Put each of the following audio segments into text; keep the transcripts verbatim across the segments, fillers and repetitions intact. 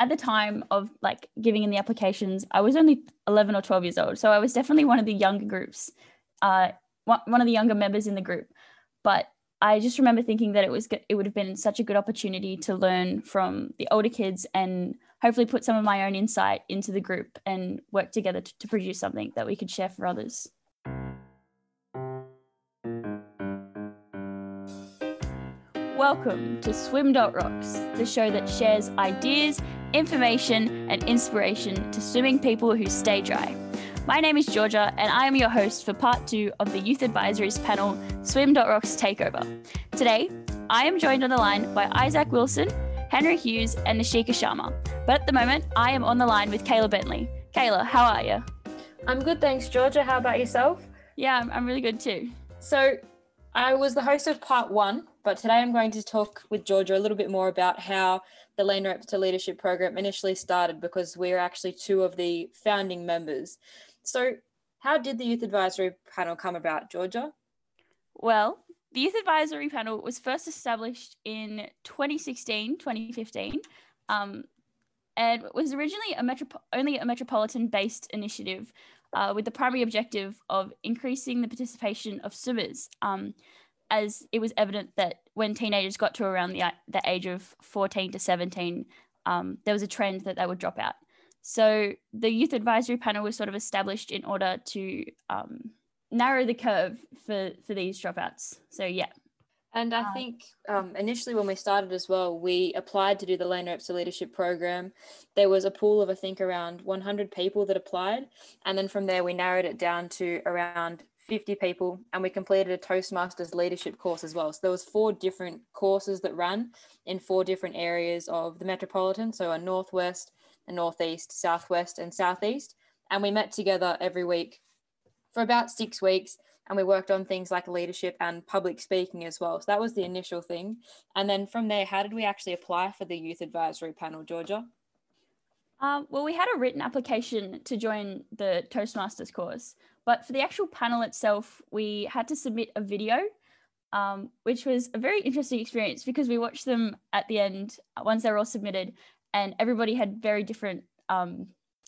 at the time of like giving in the applications, I was only eleven or twelve years old. So I was definitely one of the younger groups, uh, one of the younger members in the group. But I just remember thinking that it was it would have been such a good opportunity to learn from the older kids and hopefully put some of my own insight into the group and work together to, to produce something that we could share for others. Welcome to Swim.Rocks, the show that shares ideas, information, and inspiration to swimming people who stay dry. My name is Georgia, and I am your host for part two of the Youth Advisories panel, Swim.Rocks Takeover. Today, I am joined on the line by Isaak Wilson, Henry Hughes, and Nashika Sharma. But at the moment, I am on the line with Kayla Bentley. Kayla, how are you? I'm good, thanks, Georgia. How about yourself? Yeah, I'm really good too. So I was the host of part one, but today I'm going to talk with Georgia a little bit more about how the Lane Ropes to Leadership Program initially started, because we're actually two of the founding members. So how did the Youth Advisory Panel come about, Georgia? Well, the Youth Advisory Panel was first established in twenty sixteen, twenty fifteen, um, and was originally a metropo- only a metropolitan-based initiative uh, with the primary objective of increasing the participation of swimmers, um, as it was evident that when teenagers got to around the, the age of fourteen to seventeen, um, there was a trend that they would drop out. So the Youth Advisory Panel was sort of established in order to um, narrow the curve for, for these dropouts. So, yeah. And I um, think um, initially when we started as well, we applied to do the Lane Ropes to Leadership Program. There was a pool of, I think, around one hundred people that applied. And then from there, we narrowed it down to around fifty people, and we completed a Toastmasters leadership course as well. So there was four different courses that ran in four different areas of the metropolitan. So a Northwest, a Northeast, Southwest, and Southeast. And we met together every week for about six weeks. And we worked on things like leadership and public speaking as well. So that was the initial thing. And then from there, how did we actually apply for the Youth Advisory Panel, Georgia? Um, well, we had a written application to join the Toastmasters course, but for the actual panel itself, we had to submit a video, um, which was a very interesting experience because we watched them at the end, once they were all submitted, and everybody had very different um,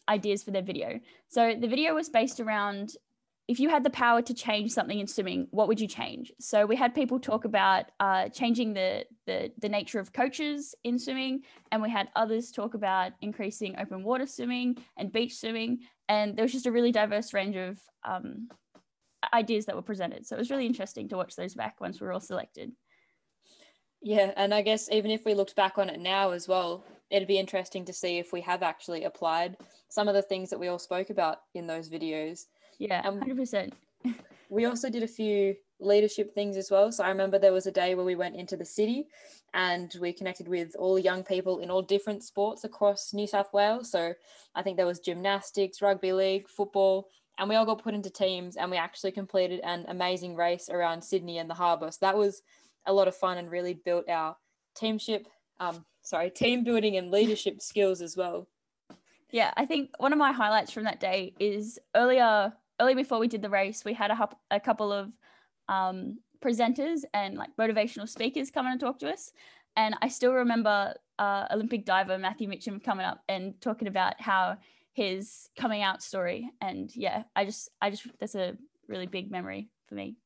ideas for their video. So the video was based around, if you had the power to change something in swimming, what would you change? So we had people talk about uh, changing the, the the nature of coaches in swimming, and we had others talk about increasing open water swimming and beach swimming. And there was just a really diverse range of um, ideas that were presented. So it was really interesting to watch those back once we were all selected. Yeah, and I guess even if we looked back on it now as well, it'd be interesting to see if we have actually applied some of the things that we all spoke about in those videos. Yeah, one hundred percent. Um, we also did a few leadership things as well. So I remember there was a day where we went into the city and we connected with all young people in all different sports across New South Wales. So I think there was gymnastics, rugby league, football, and we all got put into teams, and we actually completed an amazing race around Sydney and the harbour. So that was a lot of fun and really built our teamship, um, sorry, team building and leadership skills as well. Yeah, I think one of my highlights from that day is earlier Early before we did the race, we had a, hup- a couple of um, presenters and like motivational speakers come and talk to us. And I still remember uh, Olympic diver Matthew Mitchum coming up and talking about how his coming out story. And yeah, I just, I just, that's a really big memory for me.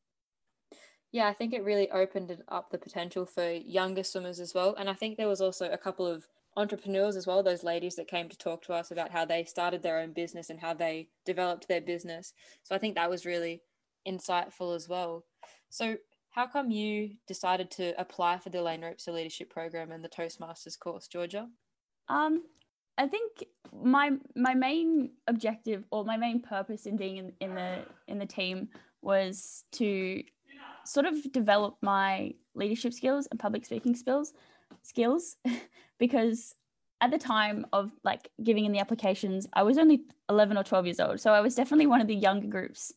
Yeah, I think it really opened up the potential for younger swimmers as well. And I think there was also a couple of entrepreneurs as well, those ladies that came to talk to us about how they started their own business and how they developed their business. So I think that was really insightful as well. So how come you decided to apply for the Lane Ropes to Leadership Program and the Toastmasters course, Georgia? Um, I think my my main objective or my main purpose in being in, in the in the team was to sort of develop my leadership skills and public speaking skills skills because at the time of like giving in the applications, I was only eleven or twelve years old, so I was definitely one of the younger groups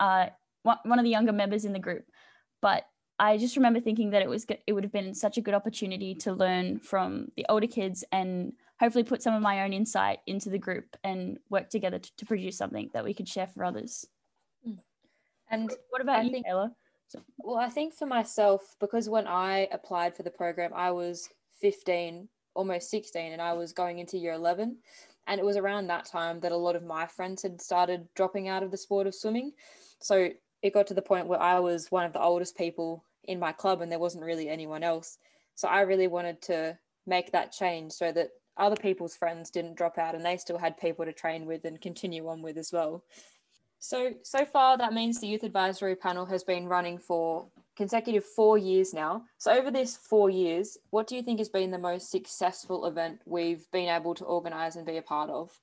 uh one of the younger members in the group. But I just remember thinking that it was it would have been such a good opportunity to learn from the older kids and hopefully put some of my own insight into the group and work together to, to produce something that we could share for others. And what about I you think- Kayla? Well, I think for myself, because when I applied for the program, I was fifteen almost sixteen and I was going into year eleven. And it was around that time that a lot of my friends had started dropping out of the sport of swimming. So it got to the point where I was one of the oldest people in my club and there wasn't really anyone else. So I really wanted to make that change so that other people's friends didn't drop out and they still had people to train with and continue on with as well. So, so far that means the Youth Advisory Panel has been running for consecutive four years now. So over this four years, what do you think has been the most successful event we've been able to organise and be a part of?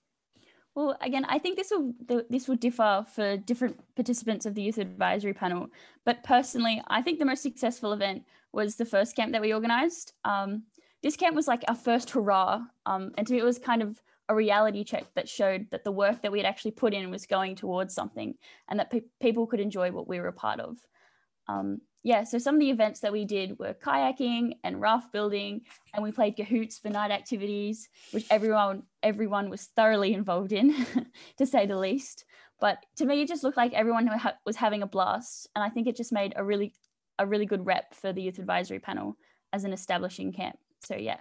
Well, again, I think this will this will differ for different participants of the Youth Advisory Panel. But personally, I think the most successful event was the first camp that we organised. Um, this camp was like our first hurrah. Um, and to me, it was kind of a reality check that showed that the work that we had actually put in was going towards something and that pe- people could enjoy what we were a part of. Um, yeah, so some of the events that we did were kayaking and raft building, and we played cahoots for night activities, which everyone everyone was thoroughly involved in, to say the least. But to me, it just looked like everyone ha- was having a blast, and I think it just made a really a really good rep for the Youth Advisory Panel as an establishing camp. So yeah.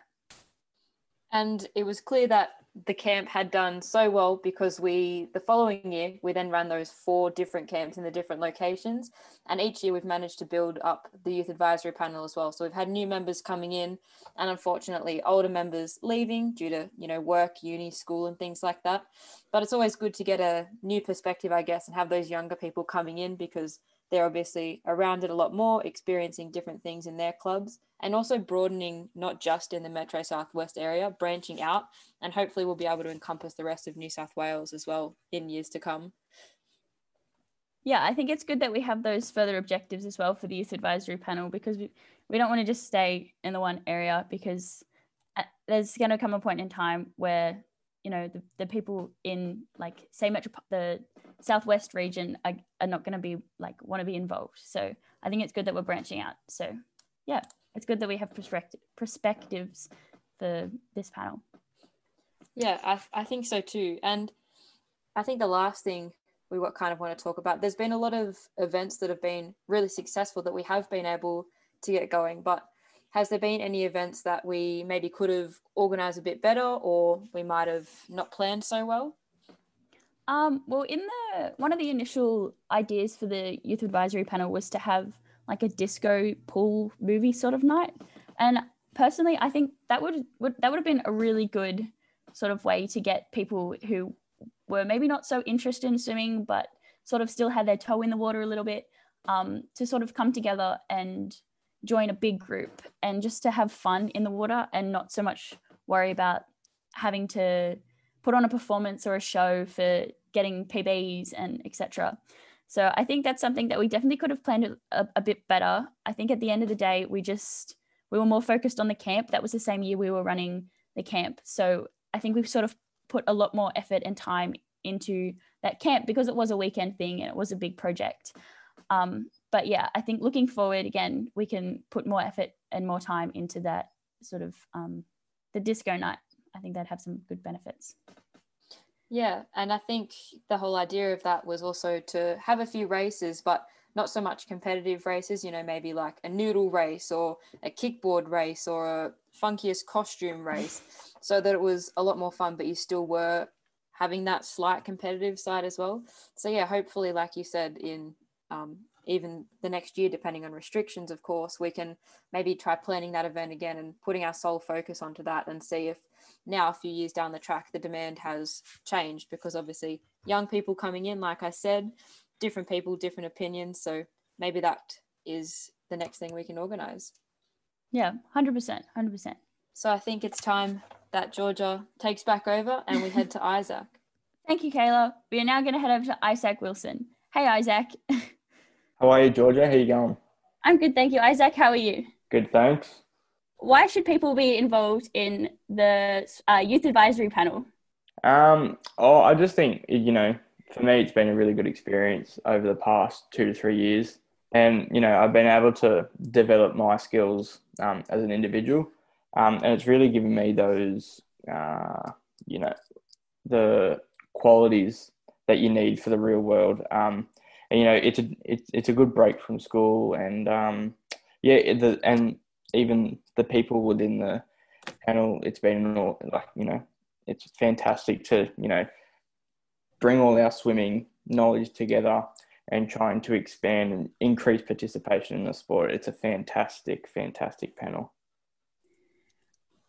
And it was clear that the camp had done so well because we, the following year, we then ran those four different camps in the different locations. And each year we've managed to build up the Youth Advisory Panel as well. So we've had new members coming in and unfortunately older members leaving due to, you know, work, uni, school and things like that. But it's always good to get a new perspective, I guess, and have those younger people coming in because they're obviously around it a lot more, experiencing different things in their clubs and also broadening, not just in the Metro Southwest area, branching out, and hopefully we'll be able to encompass the rest of New South Wales as well in years to come. Yeah, I think it's good that we have those further objectives as well for the Youth Advisory Panel because we, we don't want to just stay in the one area because there's going to come a point in time where, you know, the, the people in like say metro the Southwest region are, are not going to be like want to be involved. So I think it's good that we're branching out. So yeah, it's good that we have perspective perspectives for this panel. Yeah, I I think so too. And I think the last thing we kind of want to talk about, there's been a lot of events that have been really successful that we have been able to get going, but has there been any events that we maybe could have organised a bit better or we might have not planned so well? Um, well, in the one of the initial ideas for the Youth Advisory Panel was to have like a disco pool movie sort of night. And personally, I think that would, would that would have been a really good sort of way to get people who were maybe not so interested in swimming but sort of still had their toe in the water a little bit um, to sort of come together and join a big group and just to have fun in the water and not so much worry about having to put on a performance or a show for getting P Bs and et cetera. So I think that's something that we definitely could have planned a, a bit better. I think at the end of the day, we just, we were more focused on the camp. That was the same year we were running the camp. So I think we've sort of put a lot more effort and time into that camp because it was a weekend thing and it was a big project. Um, But yeah, I think looking forward, again, we can put more effort and more time into that sort of um, the disco night. I think that'd have some good benefits. Yeah, and I think the whole idea of that was also to have a few races, but not so much competitive races, you know, maybe like a noodle race or a kickboard race or a funkiest costume race, so that it was a lot more fun, but you still were having that slight competitive side as well. So yeah, hopefully, like you said, in... Um, even the next year, depending on restrictions, of course, we can maybe try planning that event again and putting our sole focus onto that and see if now a few years down the track, the demand has changed because obviously young people coming in, like I said, different people, different opinions. So maybe that is the next thing we can organise. Yeah, one hundred percent, one hundred percent. So I think it's time that Georgia takes back over and we head to Isaak. Thank you, Kayla. We are now going to head over to Isaak Wilson. Hey, Isaak. How are you, Georgia? How are you going? I'm good, thank you. Isaak, how are you? Good, thanks. Why should people be involved in the uh, Youth Advisory Panel? Um, oh, I just think, you know, for me, it's been a really good experience over the past two to three years. And, you know, I've been able to develop my skills um, as an individual. Um, and it's really given me those, uh, you know, the qualities that you need for the real world. Um And, you know, it's a, it's, it's a good break from school and, um, yeah, the, and even the people within the panel. It's been like, you know, it's fantastic to, you know, bring all our swimming knowledge together and trying to expand and increase participation in the sport. It's a fantastic, fantastic panel.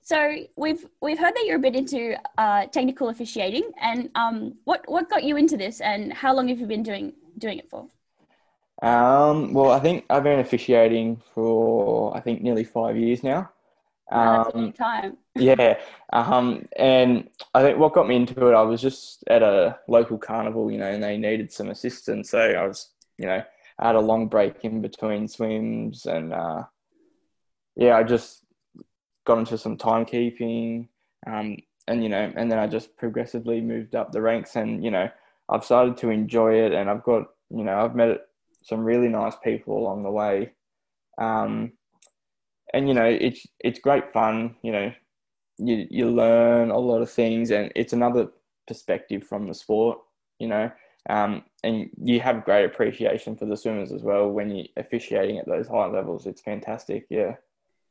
So we've we've heard that you're a bit into uh, technical officiating, and um, what what got you into this, and how long have you been doing doing it for? Um, well, I think I've been officiating for I think nearly five years now. Wow, that's um, a long time. Yeah, um, and I think what got me into it, I was just at a local carnival, you know, and they needed some assistance. So I was, you know, I had a long break in between swims, and uh, yeah, I just got into some timekeeping, um, and you know, and then I just progressively moved up the ranks, and you know, I've started to enjoy it, and I've got, you know, I've met some really nice people along the way. Um, And, you know, it's it's great fun, you know, you you learn a lot of things, and it's another perspective from the sport, you know, um, and you have great appreciation for the swimmers as well when you're officiating at those high levels. It's fantastic, yeah.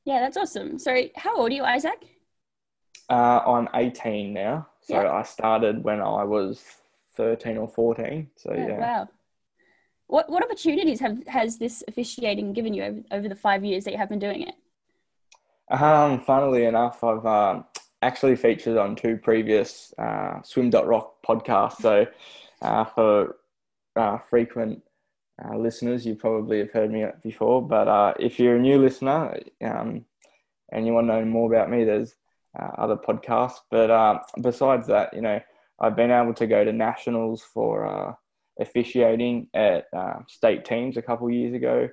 Yeah, that's awesome. So how old are you, Isaak? Uh, I'm eighteen now, so yeah. I started when I was thirteen or fourteen, so oh, yeah. Wow. What what opportunities have has this officiating given you over, over the five years that you have been doing it? Um, funnily enough, I've um, actually featured on two previous uh, Swim dot Rock podcasts. So uh, for uh, frequent uh, listeners, you probably have heard me before. But uh, if you're a new listener um, and you want to know more about me, there's uh, other podcasts. But uh, besides that, you know, I've been able to go to nationals for uh, officiating at uh, state teams a couple of years ago.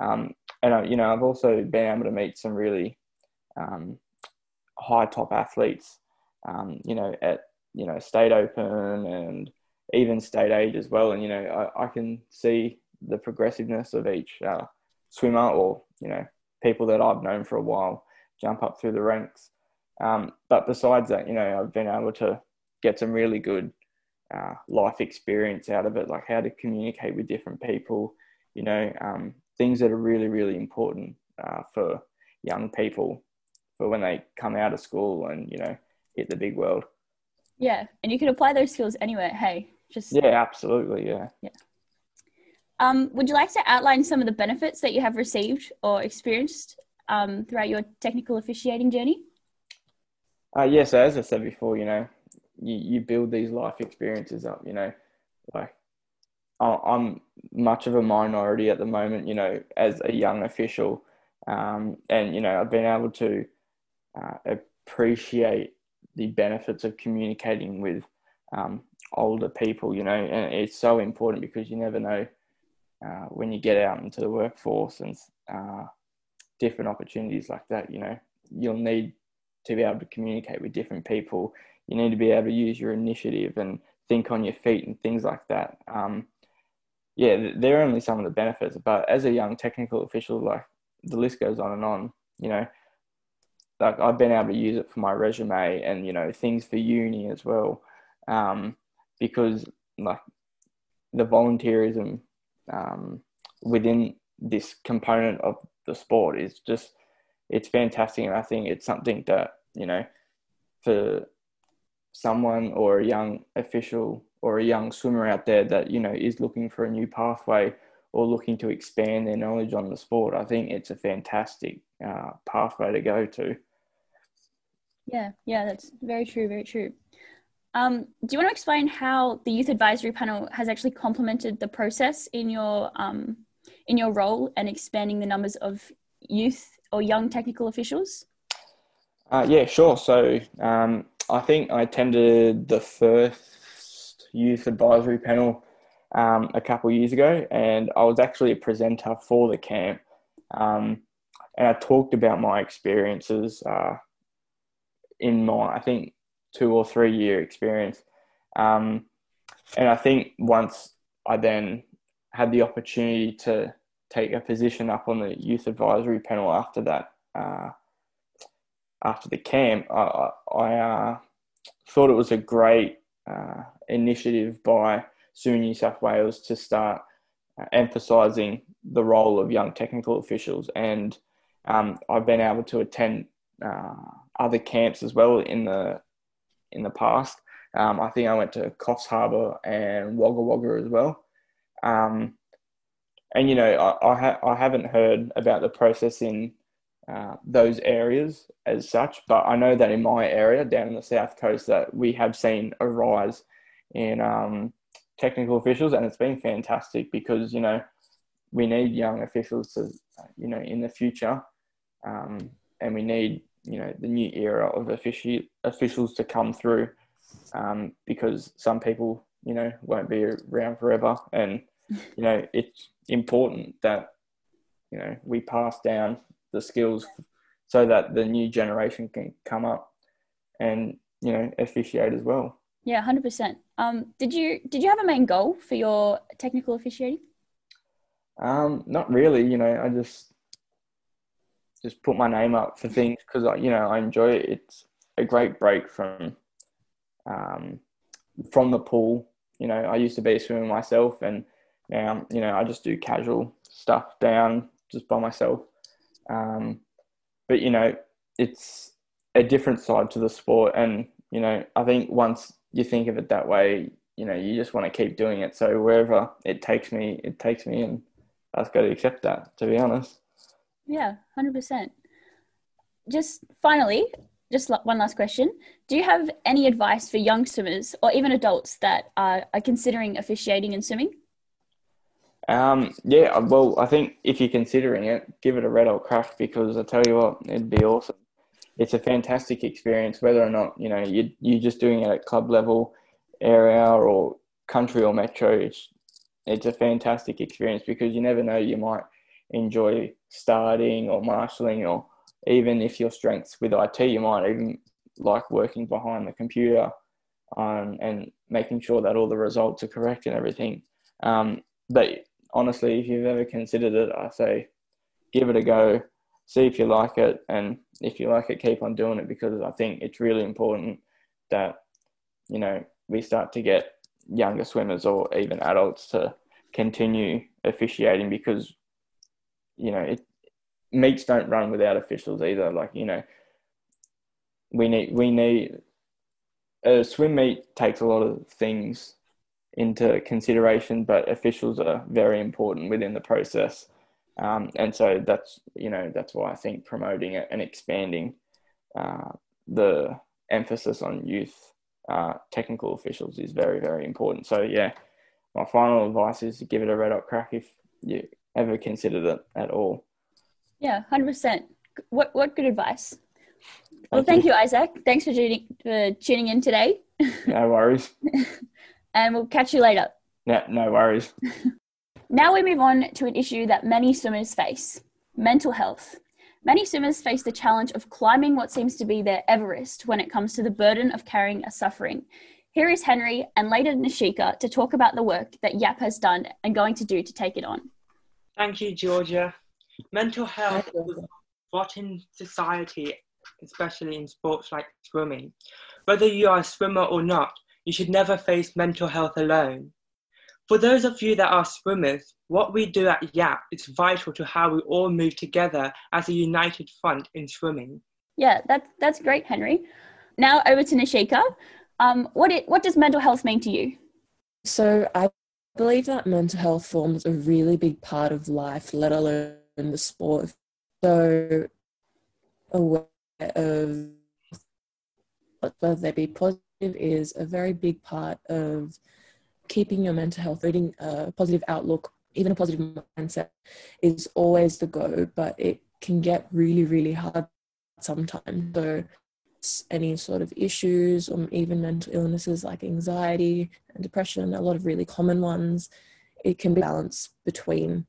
Um, and, I, you know, I've also been able to meet some really um, high top athletes, um, you know, at, you know, state open and even state age as well. And, you know, I, I can see the progressiveness of each uh, swimmer or, you know, people that I've known for a while jump up through the ranks. Um, but besides that, you know, I've been able to get some really good uh, life experience out of it, like how to communicate with different people, you know, um, things that are really, really important uh, for young people for when they come out of school and, you know, hit the big world. Yeah. And you can apply those skills anywhere. Hey, just. Yeah, absolutely. Yeah. Yeah. Um, would you like to outline some of the benefits that you have received or experienced um, throughout your technical officiating journey? Uh, yeah. So as I said before, you know, you, you build these life experiences up, you know, like, I'm much of a minority at the moment, you know, as a young official. Um, and, you know, I've been able to uh, appreciate the benefits of communicating with um, older people, you know, and it's so important because you never know uh, when you get out into the workforce and uh, different opportunities like that, you know, you'll need to be able to communicate with different people. You need to be able to use your initiative and think on your feet and things like that. Um, Yeah, they're only some of the benefits, but as a young technical official, like the list goes on and on, you know, like I've been able to use it for my resume and, you know, things for uni as well. Um, because like the volunteerism um, within this component of the sport is just, it's fantastic. And I think it's something that, you know, for someone or a young official or a young swimmer out there that, you know, is looking for a new pathway or looking to expand their knowledge on the sport, I think it's a fantastic uh, pathway to go to. Yeah, yeah, that's very true, very true. Um, do you want to explain how the Youth Advisory Panel has actually complemented the process in your um, in your role and expanding the numbers of youth or young technical officials? Uh, yeah, sure. So um, I think I attended the first Youth Advisory Panel um, a couple of years ago, and I was actually a presenter for the camp, um, and I talked about my experiences uh, in my I think two or three year experience, um, and I think once I then had the opportunity to take a position up on the Youth Advisory Panel after that uh, after the camp, I, I uh, thought it was a great uh, initiative by Swimming New South Wales to start emphasising the role of young technical officials, and um, I've been able to attend uh, other camps as well in the in the past. Um, I think I went to Coffs Harbour and Wagga Wagga as well. Um, and, you know, I I, ha- I haven't heard about the process in uh, those areas as such, but I know that in my area down in the South Coast that we have seen a rise in um, technical officials, and it's been fantastic because, you know, we need young officials to, you know, in the future, um, and we need, you know, the new era of offici- officials to come through, um, because some people, you know, won't be around forever. And, you know, it's important that, you know, we pass down the skills so that the new generation can come up and, you know, officiate as well. Yeah, one hundred percent. Um, did you, did you have a main goal for your technical officiating? Um, not really, you know, I just, just put my name up for things because I, you know, I enjoy it. It's a great break from, um, from the pool. You know, I used to be a swimmer myself, and now, you know, I just do casual stuff down just by myself. Um, but you know, it's a different side to the sport. And, you know, I think once you think of it that way, you know, you just want to keep doing it. So wherever it takes me, it takes me, and I've got to accept that, to be honest. Yeah, one hundred percent. Just finally, just one last question. Do you have any advice for young swimmers or even adults that are, are considering officiating and swimming? Um, yeah, well, I think if you're considering it, give it a red old crack, because I tell you what, it'd be awesome. It's a fantastic experience, whether or not, you know, you, you're just doing it at club level, area or country or metro. It's, it's a fantastic experience because you never know, you might enjoy starting or marshalling, or even if your strengths with I T, you might even like working behind the computer um, and making sure that all the results are correct and everything. Um, but honestly, if you've ever considered it, I say give it a go, see if you like it, and if you like it, keep on doing it, because I think it's really important that, you know, we start to get younger swimmers or even adults to continue officiating, because, you know, it, meets don't run without officials either. Like, you know, we need, we need a swim meet takes a lot of things into consideration, but officials are very important within the process. Um, and so that's, you know, that's why I think promoting it and expanding uh, the emphasis on youth uh, technical officials is very, very important. So yeah, my final advice is to give it a red hot crack if you ever considered it at all. Yeah, one hundred percent. What what good advice. Well, thank, thank you, Isaak. Thanks for tuning, for tuning in today. No worries. And we'll catch you later. Yeah, no worries. Now we move on to an issue that many swimmers face, mental health. Many swimmers face the challenge of climbing what seems to be their Everest when it comes to the burden of carrying a suffering. Here is Henry and later Nashika to talk about the work that Y A P has done and going to do to take it on. Thank you, Georgia. Mental health is what in society, especially in sports like swimming. Whether you are a swimmer or not, you should never face mental health alone. For those of you that are swimmers, what we do at Y A P is vital to how we all move together as a united front in swimming. Yeah, that's, that's great, Henry. Now over to Nashika. Um, what, it, what does mental health mean to you? So I believe that mental health forms a really big part of life, let alone in the sport. So aware of whether they be positive is a very big part of keeping your mental health. Reading a positive outlook, even a positive mindset, is always the go, but it can get really, really hard sometimes. So any sort of issues or even mental illnesses like anxiety and depression, a lot of really common ones, it can be balanced between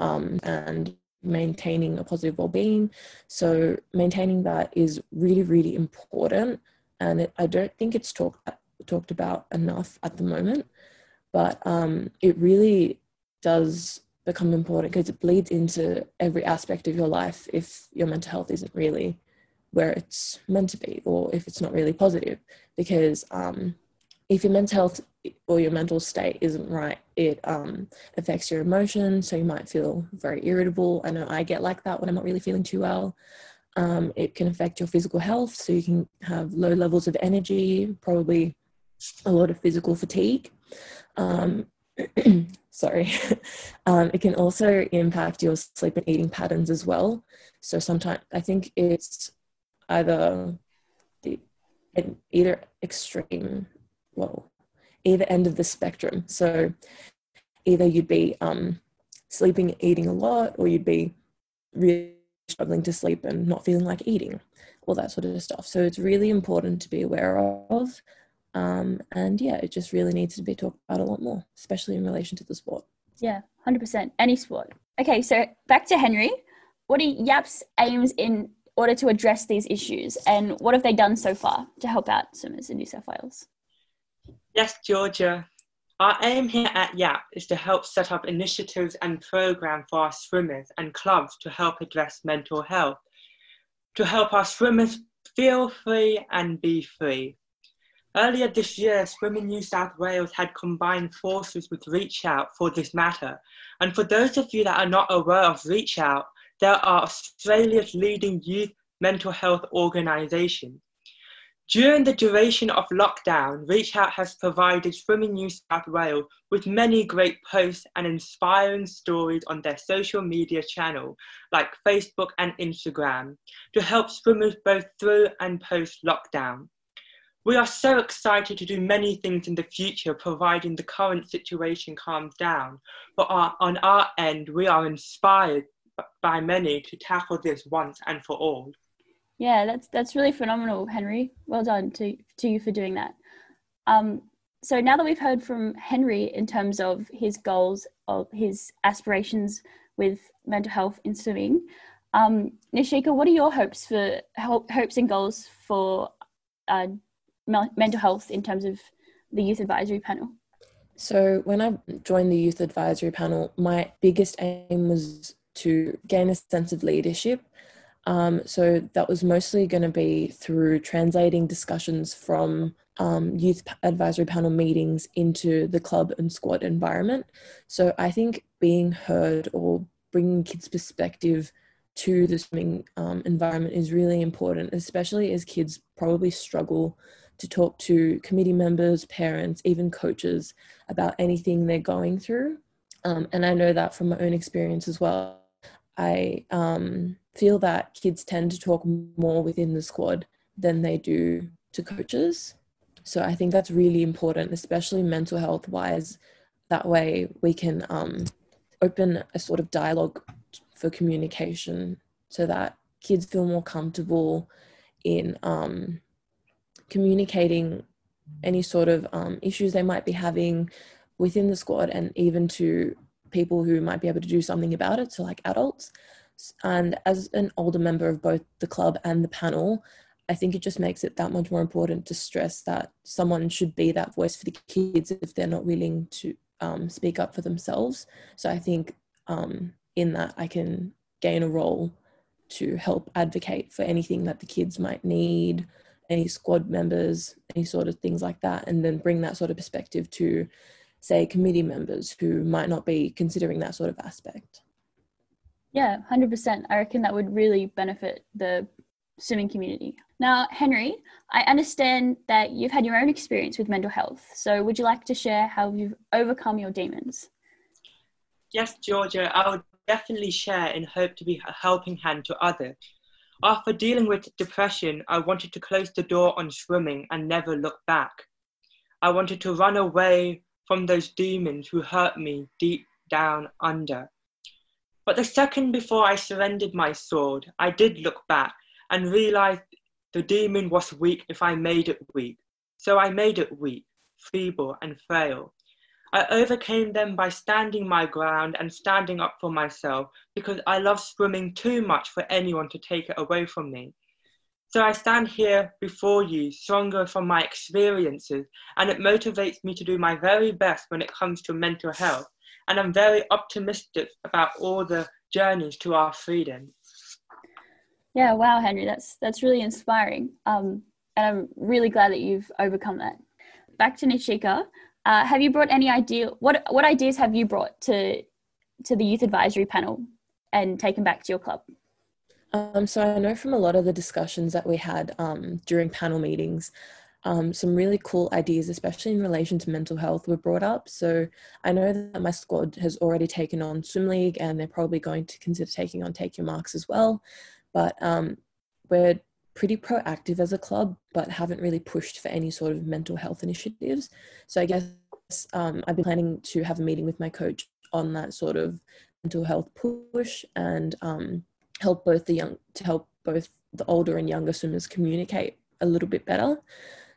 Um, and maintaining a positive well-being. So maintaining that is really, really important, and it, I don't think it's talked talked about enough at the moment, but um, it really does become important because it bleeds into every aspect of your life if your mental health isn't really where it's meant to be, or if it's not really positive, because um, if your mental health or your mental state isn't right, it um, affects your emotions. So you might feel very irritable. I know I get like that when I'm not really feeling too well. Um, it can affect your physical health, so you can have low levels of energy, probably a lot of physical fatigue. Um, sorry. um, it can also impact your sleep and eating patterns as well. So sometimes I think it's either the either extreme, well, either end of the spectrum. So either you'd be um, sleeping and eating a lot, or you'd be really struggling to sleep and not feeling like eating, all that sort of stuff. So it's really important to be aware of. Um, and yeah, it just really needs to be talked about a lot more, especially in relation to the sport. Yeah, one hundred percent. Any sport. Okay, so back to Henry. What are YAP's aims in order to address these issues, and what have they done so far to help out swimmers in New South Wales? Yes, Georgia. Our aim here at YAP is to help set up initiatives and programs for our swimmers and clubs to help address mental health, to help our swimmers feel free and be free. Earlier this year, Swimming New South Wales had combined forces with Reach Out for this matter. And for those of you that are not aware of Reach Out, there are Australia's leading youth mental health organisation. During the duration of lockdown, Reach Out has provided Swimming New South Wales with many great posts and inspiring stories on their social media channel, like Facebook and Instagram, to help swimmers both through and post-lockdown. We are so excited to do many things in the future, providing the current situation calms down. But our, on our end, we are inspired by many to tackle this once and for all. Yeah, that's that's really phenomenal, Henry. Well done to to you for doing that. Um, so now that we've heard from Henry in terms of his goals, of his aspirations with mental health in swimming, um, Nashika, what are your hopes for hopes and goals for uh, mental health in terms of the youth advisory panel? So when I joined the youth advisory panel, my biggest aim was to gain a sense of leadership. Um, so that was mostly going to be through translating discussions from um, youth advisory panel meetings into the club and squad environment. So I think being heard or bringing kids' perspective to the swimming um, environment is really important, especially as kids probably struggle to talk to committee members, parents, even coaches about anything they're going through. Um, and I know that from my own experience as well. I um, feel that kids tend to talk more within the squad than they do to coaches. So I think that's really important, especially mental health wise. That way we can um, open a sort of dialogue for communication so that kids feel more comfortable in um, communicating any sort of um, issues they might be having within the squad, and even to people who might be able to do something about it, so like adults. And as an older member of both the club and the panel, I think it just makes it that much more important to stress that someone should be that voice for the kids if they're not willing to um, speak up for themselves. So I think um, in that I can gain a role to help advocate for anything that the kids might need, any squad members, any sort of things like that, and then bring that sort of perspective to, say, committee members who might not be considering that sort of aspect. Yeah, one hundred percent. I reckon that would really benefit the swimming community. Now, Henry, I understand that you've had your own experience with mental health. So would you like to share how you've overcome your demons? Yes, Georgia, I would definitely share and hope to be a helping hand to others. After dealing with depression, I wanted to close the door on swimming and never look back. I wanted to run away from those demons who hurt me deep down under. But the second before I surrendered my sword, I did look back and realized the demon was weak if I made it weak. So I made it weak, feeble and frail. I overcame them by standing my ground and standing up for myself, because I love swimming too much for anyone to take it away from me. So I stand here before you, stronger from my experiences, and it motivates me to do my very best when it comes to mental health. And I'm very optimistic about all the journeys to our freedom. Yeah, wow, Henry, that's that's really inspiring. Um, and I'm really glad that you've overcome that. Back to Nashika, uh, have you brought any idea, what what ideas have you brought to to the youth advisory panel and taken back to your club? Um, so I know from a lot of the discussions that we had um, during panel meetings, um, some really cool ideas, especially in relation to mental health, were brought up. So I know that my squad has already taken on Swim League, and they're probably going to consider taking on Take Your Marks as well. But um, we're pretty proactive as a club, but haven't really pushed for any sort of mental health initiatives. So I guess um, I've been planning to have a meeting with my coach on that sort of mental health push, and um, help both the young to help both the older and younger swimmers communicate a little bit better.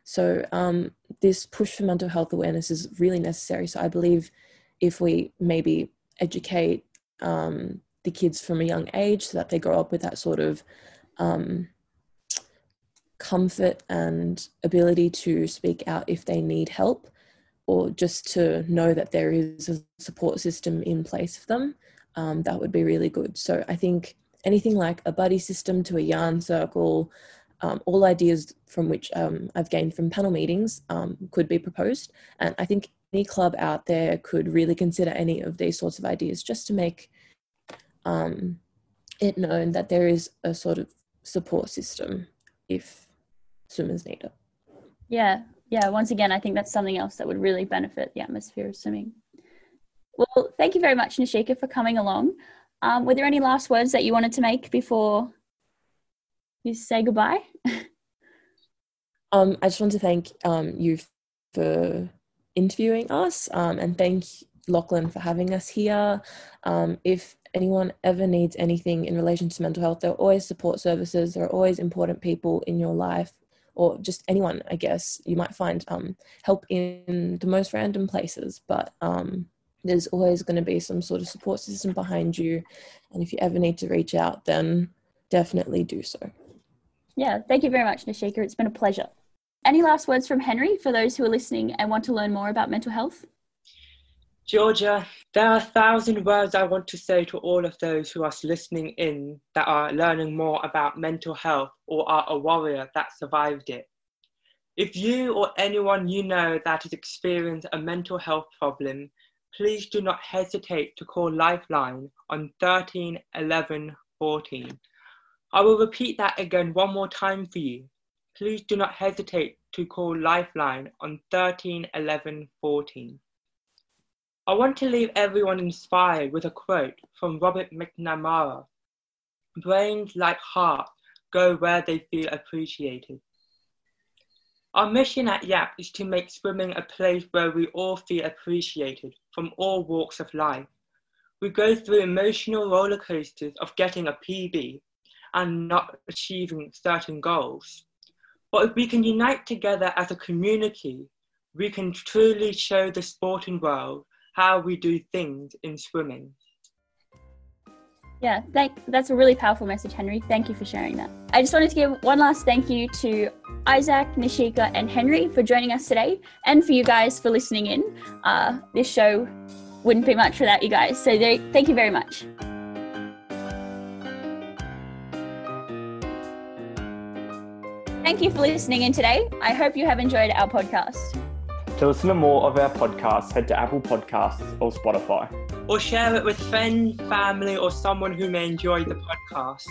So um, this push for mental health awareness is really necessary. So I believe if we maybe educate um, the kids from a young age, so that they grow up with that sort of um, comfort and ability to speak out if they need help, or just to know that there is a support system in place for them, um, that would be really good. So I think anything like a buddy system to a yarn circle, um, all ideas from which um, I've gained from panel meetings um, could be proposed. And I think any club out there could really consider any of these sorts of ideas, just to make um, it known that there is a sort of support system if swimmers need it. Yeah, yeah. Once again, I think that's something else that would really benefit the atmosphere of swimming. Well, thank you very much, Nashika, for coming along. Um, were there any last words that you wanted to make before you say goodbye? um, I just want to thank um, you for interviewing us, um, and thank Lachlan for having us here. Um, if anyone ever needs anything in relation to mental health, there are always support services. There are always important people in your life, or just anyone, I guess. You might find um, help in the most random places, but um, there's always going to be some sort of support system behind you. And if you ever need to reach out, then definitely do so. Yeah, thank you very much, Nashika. It's been a pleasure. Any last words from Henry for those who are listening and want to learn more about mental health? Georgia, there are a thousand words I want to say to all of those who are listening in that are learning more about mental health or are a warrior that survived it. If you or anyone you know that has experienced a mental health problem, please do not hesitate to call Lifeline on thirteen eleven fourteen. I will repeat that again one more time for you. Please do not hesitate to call Lifeline on thirteen eleven fourteen. I want to leave everyone inspired with a quote from Robert McNamara. Brains like hearts go where they feel appreciated. Our mission at Y A P is to make swimming a place where we all feel appreciated from all walks of life. We go through emotional roller coasters of getting a P B and not achieving certain goals. But if we can unite together as a community, we can truly show the sporting world how we do things in swimming. Yeah, thank, that's a really powerful message, Henry. Thank you for sharing that. I just wanted to give one last thank you to Isaak, Nashika and Henry for joining us today, and for you guys for listening in. Uh, this show wouldn't be much without you guys. So they, thank you very much. Thank you for listening in today. I hope you have enjoyed our podcast. To listen to more of our podcasts, head to Apple Podcasts or Spotify. Or share it with friends, family, or someone who may enjoy the podcast.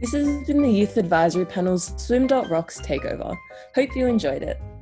This has been the Youth Advisory Panel's Swim.Rocks takeover. Hope you enjoyed it.